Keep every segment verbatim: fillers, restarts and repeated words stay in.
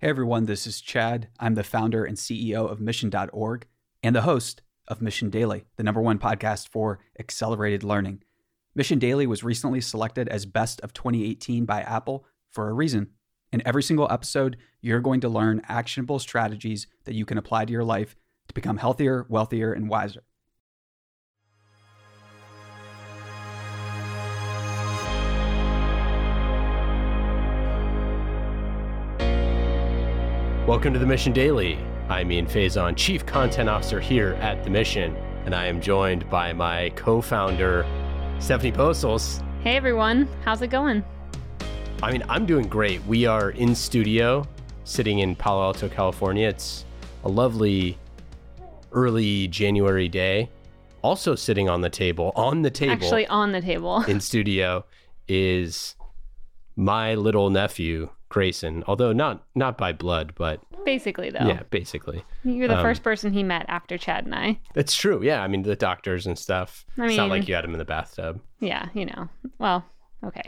Hey everyone, this is Chad. I'm the founder and C E O of Mission dot org and the host of Mission Daily, the number one podcast for accelerated learning. Mission Daily was recently selected as Best of twenty eighteen by Apple for a reason. In every single episode, you're going to learn actionable strategies that you can apply to your life to become healthier, wealthier, and wiser. Welcome to the Mission Daily. I'm Ian Faison, Chief Content Officer here at The Mission, and I am joined by my co-founder, Stephanie Posels. Hey everyone, how's it going? I mean, I'm doing great. We are in studio, sitting in Palo Alto, California. It's a lovely early January day. Also sitting on the table, on the table. Actually on the table. In studio is my little nephew, Grayson, although not not by blood, but basically though. Yeah, basically. You're the um, first person he met after Chad and I. That's true. Yeah, I mean the doctors and stuff. I mean, it's not like you had him in the bathtub. Yeah, you know. Well, okay.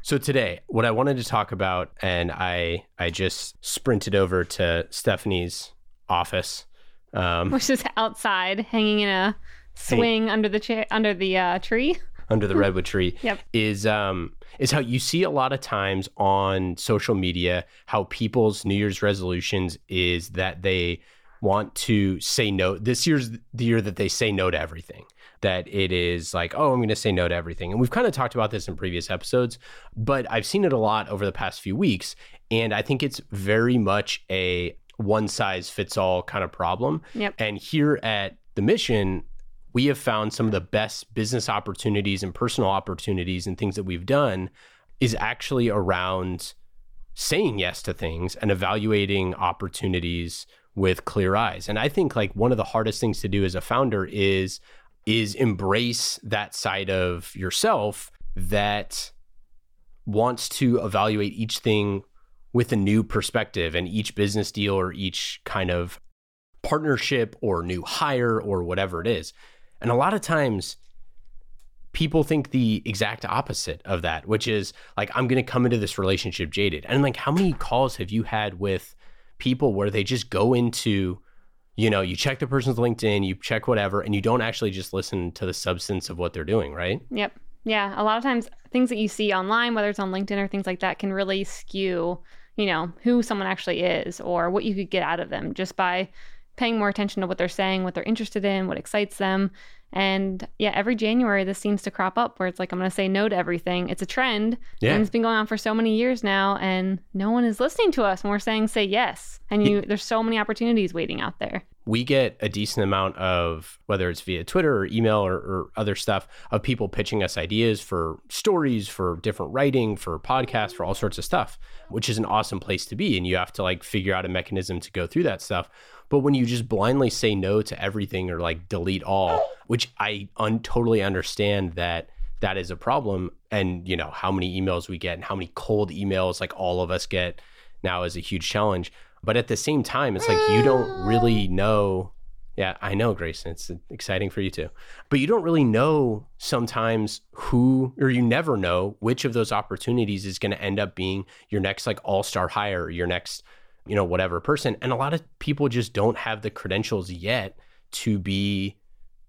So today, what I wanted to talk about, and I I just sprinted over to Stephanie's office, um, which is outside, hanging in a swing hang- under the cha- under the uh, tree. Under the redwood tree, yep. is um is how you see a lot of times on social media how people's New Year's resolutions is that they want to say no. This year's the year that they say no to everything. That it is like, oh, I'm going to say no to everything. And we've kind of talked about this in previous episodes, but I've seen it a lot over the past few weeks. And I think it's very much a one size fits all kind of problem. Yep. And here at The Mission, we have found some of the best business opportunities and personal opportunities and things that we've done is actually around saying yes to things and evaluating opportunities with clear eyes. And I think like one of the hardest things to do as a founder is, is embrace that side of yourself that wants to evaluate each thing with a new perspective and each business deal or each kind of partnership or new hire or whatever it is. And a lot of times people think the exact opposite of that, which is like, I'm going to come into this relationship jaded. And like, how many calls have you had with people where they just go into, you know, you check the person's LinkedIn, you check whatever, and you don't actually just listen to the substance of what they're doing, right? Yep. Yeah. A lot of times things that you see online, whether it's on LinkedIn or things like that, can really skew, you know, who someone actually is or what you could get out of them just by paying more attention to what they're saying, what they're interested in, what excites them. And yeah, every January, this seems to crop up where it's like, I'm going to say no to everything. It's a trend. Yeah. And it's been going on for so many years now, and no one is listening to us when we're saying say yes. And you, there's so many opportunities waiting out there. We get a decent amount of, whether it's via Twitter or email or, or other stuff, of people pitching us ideas for stories, for different writing, for podcasts, for all sorts of stuff, which is an awesome place to be. And you have to like figure out a mechanism to go through that stuff. But when you just blindly say no to everything or like delete all, which I un- totally understand that that is a problem. And you know, how many emails we get and how many cold emails like all of us get now is a huge challenge. But at the same time, it's like you don't really know. Yeah, I know, Grayson. It's exciting for you too. But you don't really know sometimes who, or you never know which of those opportunities is going to end up being your next like all-star hire, or your next, you know, whatever person. And a lot of people just don't have the credentials yet to be,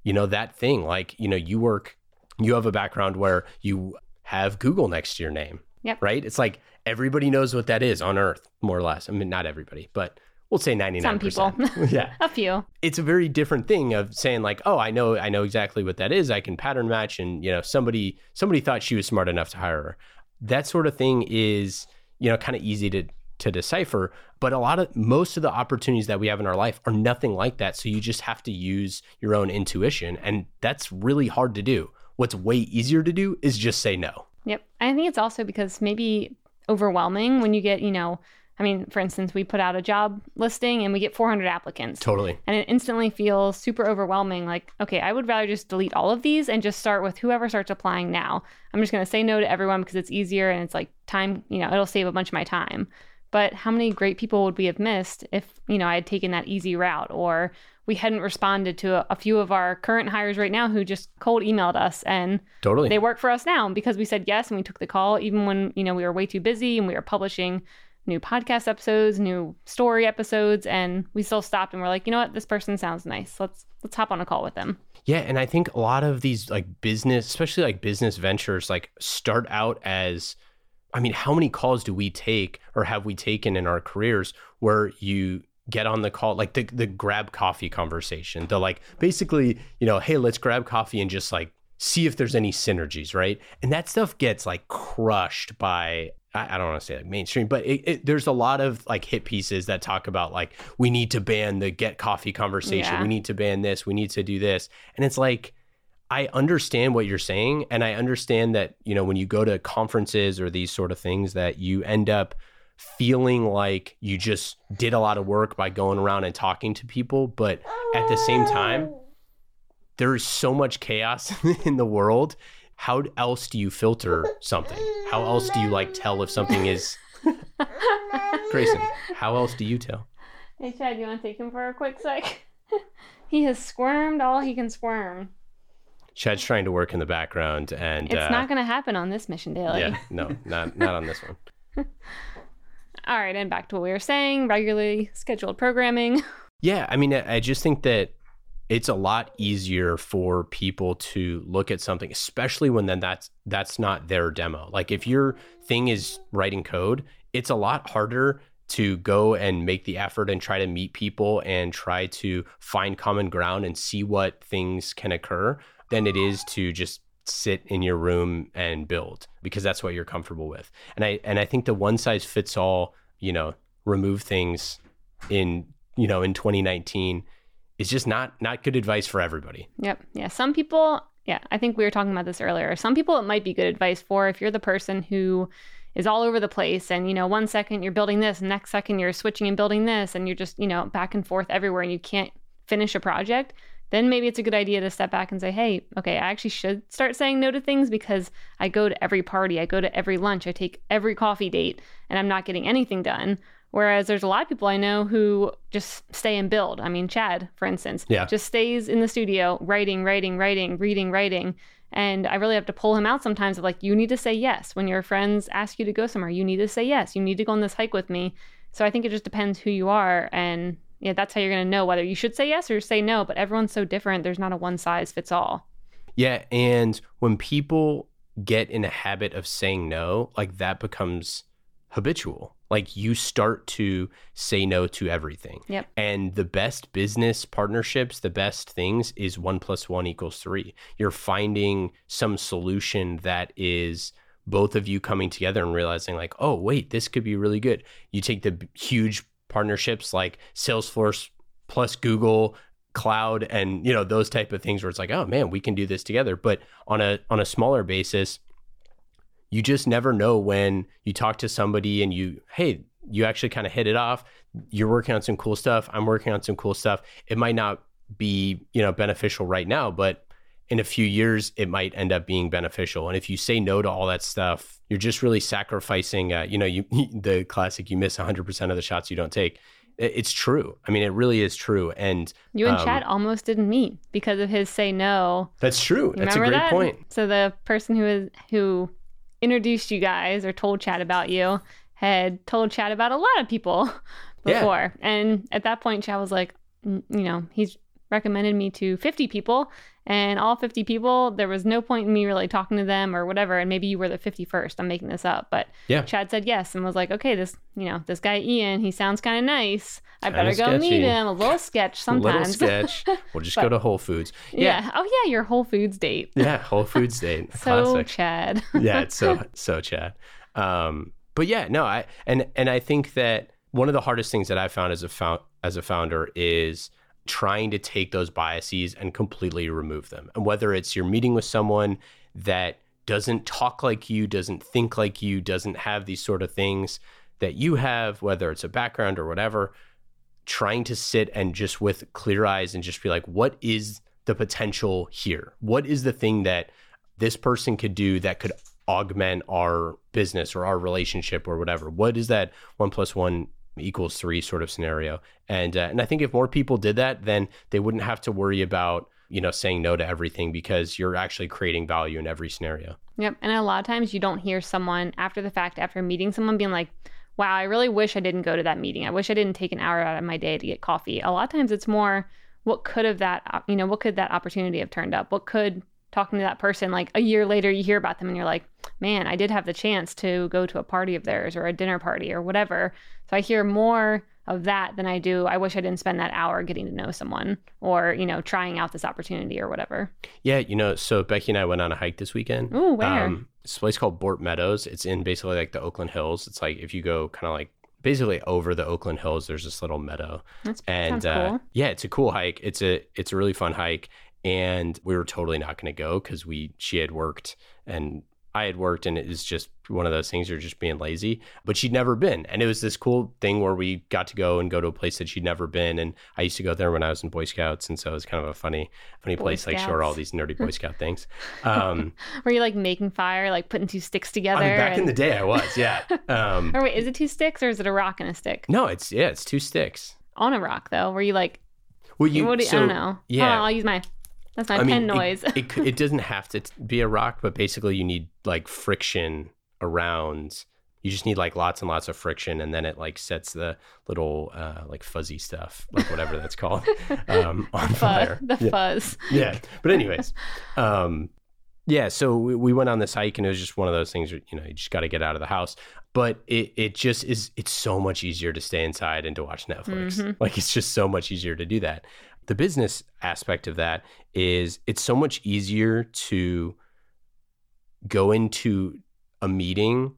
you know, that thing. Like, you know, you work, you have a background where you have Google next to your name. Yep. Right? It's like everybody knows what that is on Earth, more or less. I mean, not everybody, but we'll say ninety-nine percent. Some people. Yeah. A few. It's a very different thing of saying like, oh, I know I know exactly what that is. I can pattern match. And, you know, somebody somebody thought she was smart enough to hire her. That sort of thing is, you know, kind of easy to to decipher. But a lot of, most of the opportunities that we have in our life are nothing like that. So you just have to use your own intuition. And that's really hard to do. What's way easier to do is just say no. Yep. I think it's also because maybe overwhelming when you get, you know, I mean, for instance, we put out a job listing and we get four hundred applicants. Totally. And it instantly feels super overwhelming. Like, okay, I would rather just delete all of these and just start with whoever starts applying now. I'm just going to say no to everyone because it's easier and it's like time, you know, it'll save a bunch of my time. But how many great people would we have missed if, you know, I had taken that easy route, or we hadn't responded to a, a few of our current hires right now who just cold emailed us, and totally, they work for us now because we said yes and we took the call even when, you know, we were way too busy and we were publishing new podcast episodes, new story episodes, and we still stopped and we're like, you know what, this person sounds nice. Let's let's hop on a call with them. Yeah, and I think a lot of these like business, especially like business ventures, like start out as, I mean, how many calls do we take or have we taken in our careers where you get on the call, like the the grab coffee conversation, the like basically, you know, hey, let's grab coffee and just like see if there's any synergies, right? And that stuff gets like crushed by, I don't want to say like mainstream, but it, it, there's a lot of like hit pieces that talk about like, we need to ban the get coffee conversation. Yeah. We need to ban this. We need to do this. And it's like, I understand what you're saying. And I understand that, you know, when you go to conferences or these sort of things that you end up feeling like you just did a lot of work by going around and talking to people. But at the same time, there is so much chaos in the world. How else do you filter something? How else do you like tell if something is... Grayson, how else do you tell? Hey, Chad, you want to take him for a quick sec? He has squirmed all he can squirm. Chad's trying to work in the background and... It's uh, not going to happen on this Mission Daily. Yeah, no, not, not on this one. All right, and back to what we were saying, regularly scheduled programming. Yeah, I mean, I, I just think that it's a lot easier for people to look at something, especially when then that's that's not their demo. Like if your thing is writing code, it's a lot harder to go and make the effort and try to meet people and try to find common ground and see what things can occur than it is to just sit in your room and build, because that's what you're comfortable with. And I and I think the one size fits all, you know, remove things in, you know, in twenty nineteen it's just not not good advice for everybody. Yep. Yeah. Some people, yeah, I think we were talking about this earlier. Some people it might be good advice for if you're the person who is all over the place and, you know, one second you're building this, next second you're switching and building this, and you're just, you know, back and forth everywhere and you can't finish a project, then maybe it's a good idea to step back and say, hey, okay, I actually should start saying no to things because I go to every party, I go to every lunch, I take every coffee date, and I'm not getting anything done. Whereas there's a lot of people I know who just stay and build. I mean, Chad, for instance, yeah. just stays in the studio writing, writing, writing, reading, writing. And I really have to pull him out sometimes of like, you need to say yes. When your friends ask you to go somewhere, you need to say yes. You need to go on this hike with me. So I think it just depends who you are. And yeah, that's how you're going to know whether you should say yes or say no. But everyone's so different. There's not a one size fits all. Yeah. And when people get in a habit of saying no, like that becomes habitual. Like you start to say no to everything. Yep. And the best business partnerships, the best things is one plus one equals three. You're finding some solution that is both of you coming together and realizing like, oh, wait, this could be really good. You take the huge partnerships like Salesforce plus Google Cloud and, you know, those type of things where it's like, oh man, we can do this together. But on a on a smaller basis, you just never know when you talk to somebody and you, hey, you actually kind of hit it off. You're working on some cool stuff. I'm working on some cool stuff. It might not be, you know, beneficial right now, but in a few years, it might end up being beneficial. And if you say no to all that stuff, you're just really sacrificing, uh, you know, you the classic, you miss one hundred percent of the shots you don't take. It's true. I mean, it really is true. And you and um, Chad almost didn't meet because of his say no. That's true. That's a great that? point. So the person who is who... introduced you guys or told Chad about you had told Chad about a lot of people before. Yeah. And at that point, Chad was like, you know, he's recommended me to fifty people, and all fifty people, there was no point in me really talking to them or whatever. And maybe you were the fifty-first. I'm making this up. But yeah. Chad said yes and was like, okay, this, you know, this guy, Ian, he sounds kind of nice. I kinda better go sketchy. meet him. A little sketch sometimes. A little sketch. We'll just but, go to Whole Foods. Yeah. yeah. Oh, yeah. Your Whole Foods date. yeah. Whole Foods date. so Classic. Chad. yeah. It's so, so Chad. Um, but yeah, no, I, and, and I think that one of the hardest things that I found as a found, as a founder is trying to take those biases and completely remove them. And whether it's you're meeting with someone that doesn't talk like you, doesn't think like you, doesn't have these sort of things that you have, whether it's a background or whatever, trying to sit and just with clear eyes and just be like, what is the potential here? What is the thing that this person could do that could augment our business or our relationship or whatever? What is that one plus one equals three sort of scenario? And uh, and I think if more people did that, then they wouldn't have to worry about, you know, saying no to everything, because you're actually creating value in every scenario. Yep. And a lot of times you don't hear someone after the fact, after meeting someone, being like, wow, I really wish I didn't go to that meeting. I wish I didn't take an hour out of my day to get coffee. A lot of times it's more, what could have that, you know, what could that opportunity have turned up? What could talking to that person, like a year later, you hear about them and you're like, man, I did have the chance to go to a party of theirs or a dinner party or whatever. So I hear more of that than I do, I wish I didn't spend that hour getting to know someone or, you know, trying out this opportunity or whatever. Yeah, you know, so Becky and I went on a hike this weekend. Oh, where? Um, it's a place called Bort Meadows. It's in basically like the Oakland Hills. It's like if you go kind of like basically over the Oakland Hills, there's this little meadow. That's, and uh, cool. Yeah, it's a cool hike. It's a it's a really fun hike. And we were totally not going to go because we she had worked and I had worked, and it was just one of those things you're just being lazy, but she'd never been. And it was this cool thing where we got to go and go to a place that she'd never been. And I used to go there when I was in Boy Scouts. And so it was kind of a funny, funny Boy place, Scouts. Like showed all these nerdy Boy Scout things. Um, Were you like making fire, like putting two sticks together? I mean, back and... in the day I was, yeah. Um, or wait, is it two sticks or is it a rock and a stick? No, it's, yeah, it's two sticks. On a rock though, were you like, well, you, what do you, so, I don't know. Yeah. Hold on, I'll use my... That's my I pen mean, noise. it, it, it doesn't have to be a rock, but basically you need like friction around. You just need like lots and lots of friction, and then it like sets the little uh, like fuzzy stuff, like whatever that's called, um, on Fuzz, fire. The yeah. fuzz. Yeah. But anyways, um, yeah. So we, we went on this hike, and it was just one of those things where, you know, you just got to get out of the house. But it, it just is. It's so much easier to stay inside and to watch Netflix. Mm-hmm. Like it's just so much easier to do that. The business aspect of that is it's so much easier to go into a meeting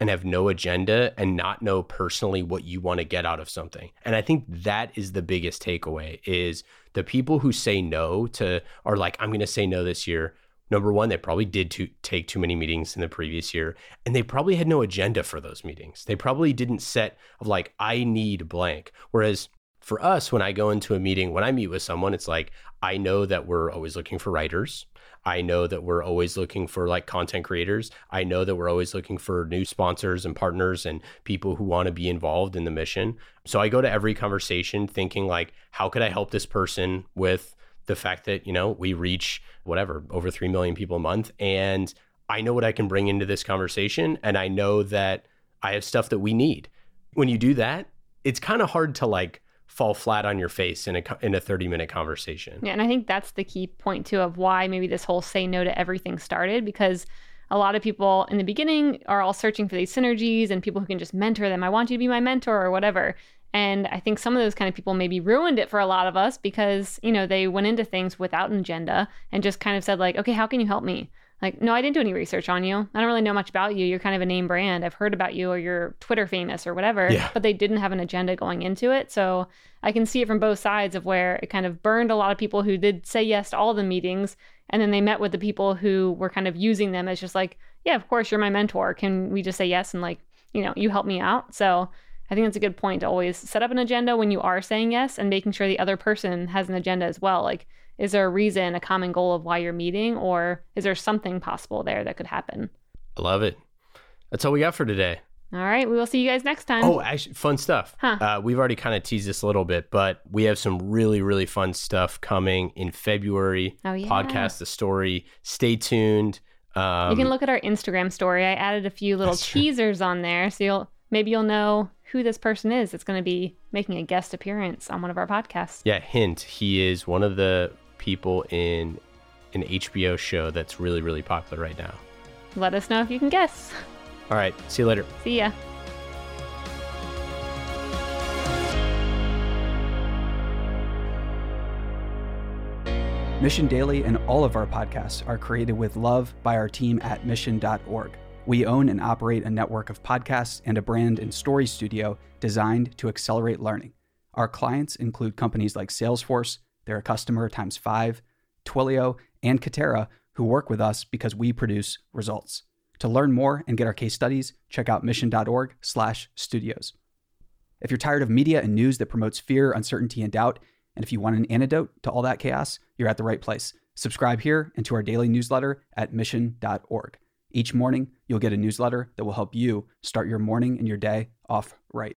and have no agenda and not know personally what you want to get out of something. And I think that is the biggest takeaway is the people who say no to are like, I'm going to say no this year. Number one, they probably did to take too many meetings in the previous year, and they probably had no agenda for those meetings. They probably didn't set of like, I need blank. Whereas for us, when I go into a meeting, when I meet with someone, it's like, I know that we're always looking for writers. I know that we're always looking for like content creators. I know that we're always looking for new sponsors and partners and people who want to be involved in the mission. So I go to every conversation thinking like, how could I help this person with the fact that, you know, we reach whatever, over three million people a month. And I know what I can bring into this conversation. And I know that I have stuff that we need. When you do that, it's kind of hard to like, fall flat on your face in a in a thirty minute conversation. Yeah, and I think that's the key point too of why maybe this whole say no to everything started, because a lot of people in the beginning are all searching for these synergies and people who can just mentor them. I want you to be my mentor or whatever. And I think some of those kind of people maybe ruined it for a lot of us because, you know, they went into things without an agenda and just kind of said like, okay, how can you help me? Like, no, I didn't do any research on you. I don't really know much about you. You're kind of a name brand. I've heard about you or you're Twitter famous or whatever, yeah. But they didn't have an agenda going into it. So I can see it from both sides of where it kind of burned a lot of people who did say yes to all the meetings. And then they met with the people who were kind of using them as just like, yeah, of course, you're my mentor. Can we just say yes? And like, you know, you help me out. So I think that's a good point to always set up an agenda when you are saying yes and making sure the other person has an agenda as well. Like, is there a reason, a common goal of why you're meeting, or is there something possible there that could happen? I love it. That's all we got for today. All right. We will see you guys next time. Oh, actually, fun stuff. Huh. Uh, we've already kind of teased this a little bit, but we have some really, really fun stuff coming in February. Oh, yeah. Podcast The Story. Stay tuned. Um, you can look at our Instagram story. I added a few little teasers true. on there, so you'll maybe you'll know who this person is that's going to be making a guest appearance on one of our podcasts. Yeah, hint. He is one of the people in an H B O show that's really, really popular right now. Let us know if you can guess. All right. See you later. See ya. Mission Daily and all of our podcasts are created with love by our team at mission dot org. We own and operate a network of podcasts and a brand and story studio designed to accelerate learning. Our clients include companies like Salesforce, they're a customer times five, Twilio, and Katera, who work with us because we produce results. To learn more and get our case studies, check out mission dot org slash studios. If you're tired of media and news that promotes fear, uncertainty, and doubt, and if you want an antidote to all that chaos, you're at the right place. Subscribe here and to our daily newsletter at mission dot org. Each morning, you'll get a newsletter that will help you start your morning and your day off right.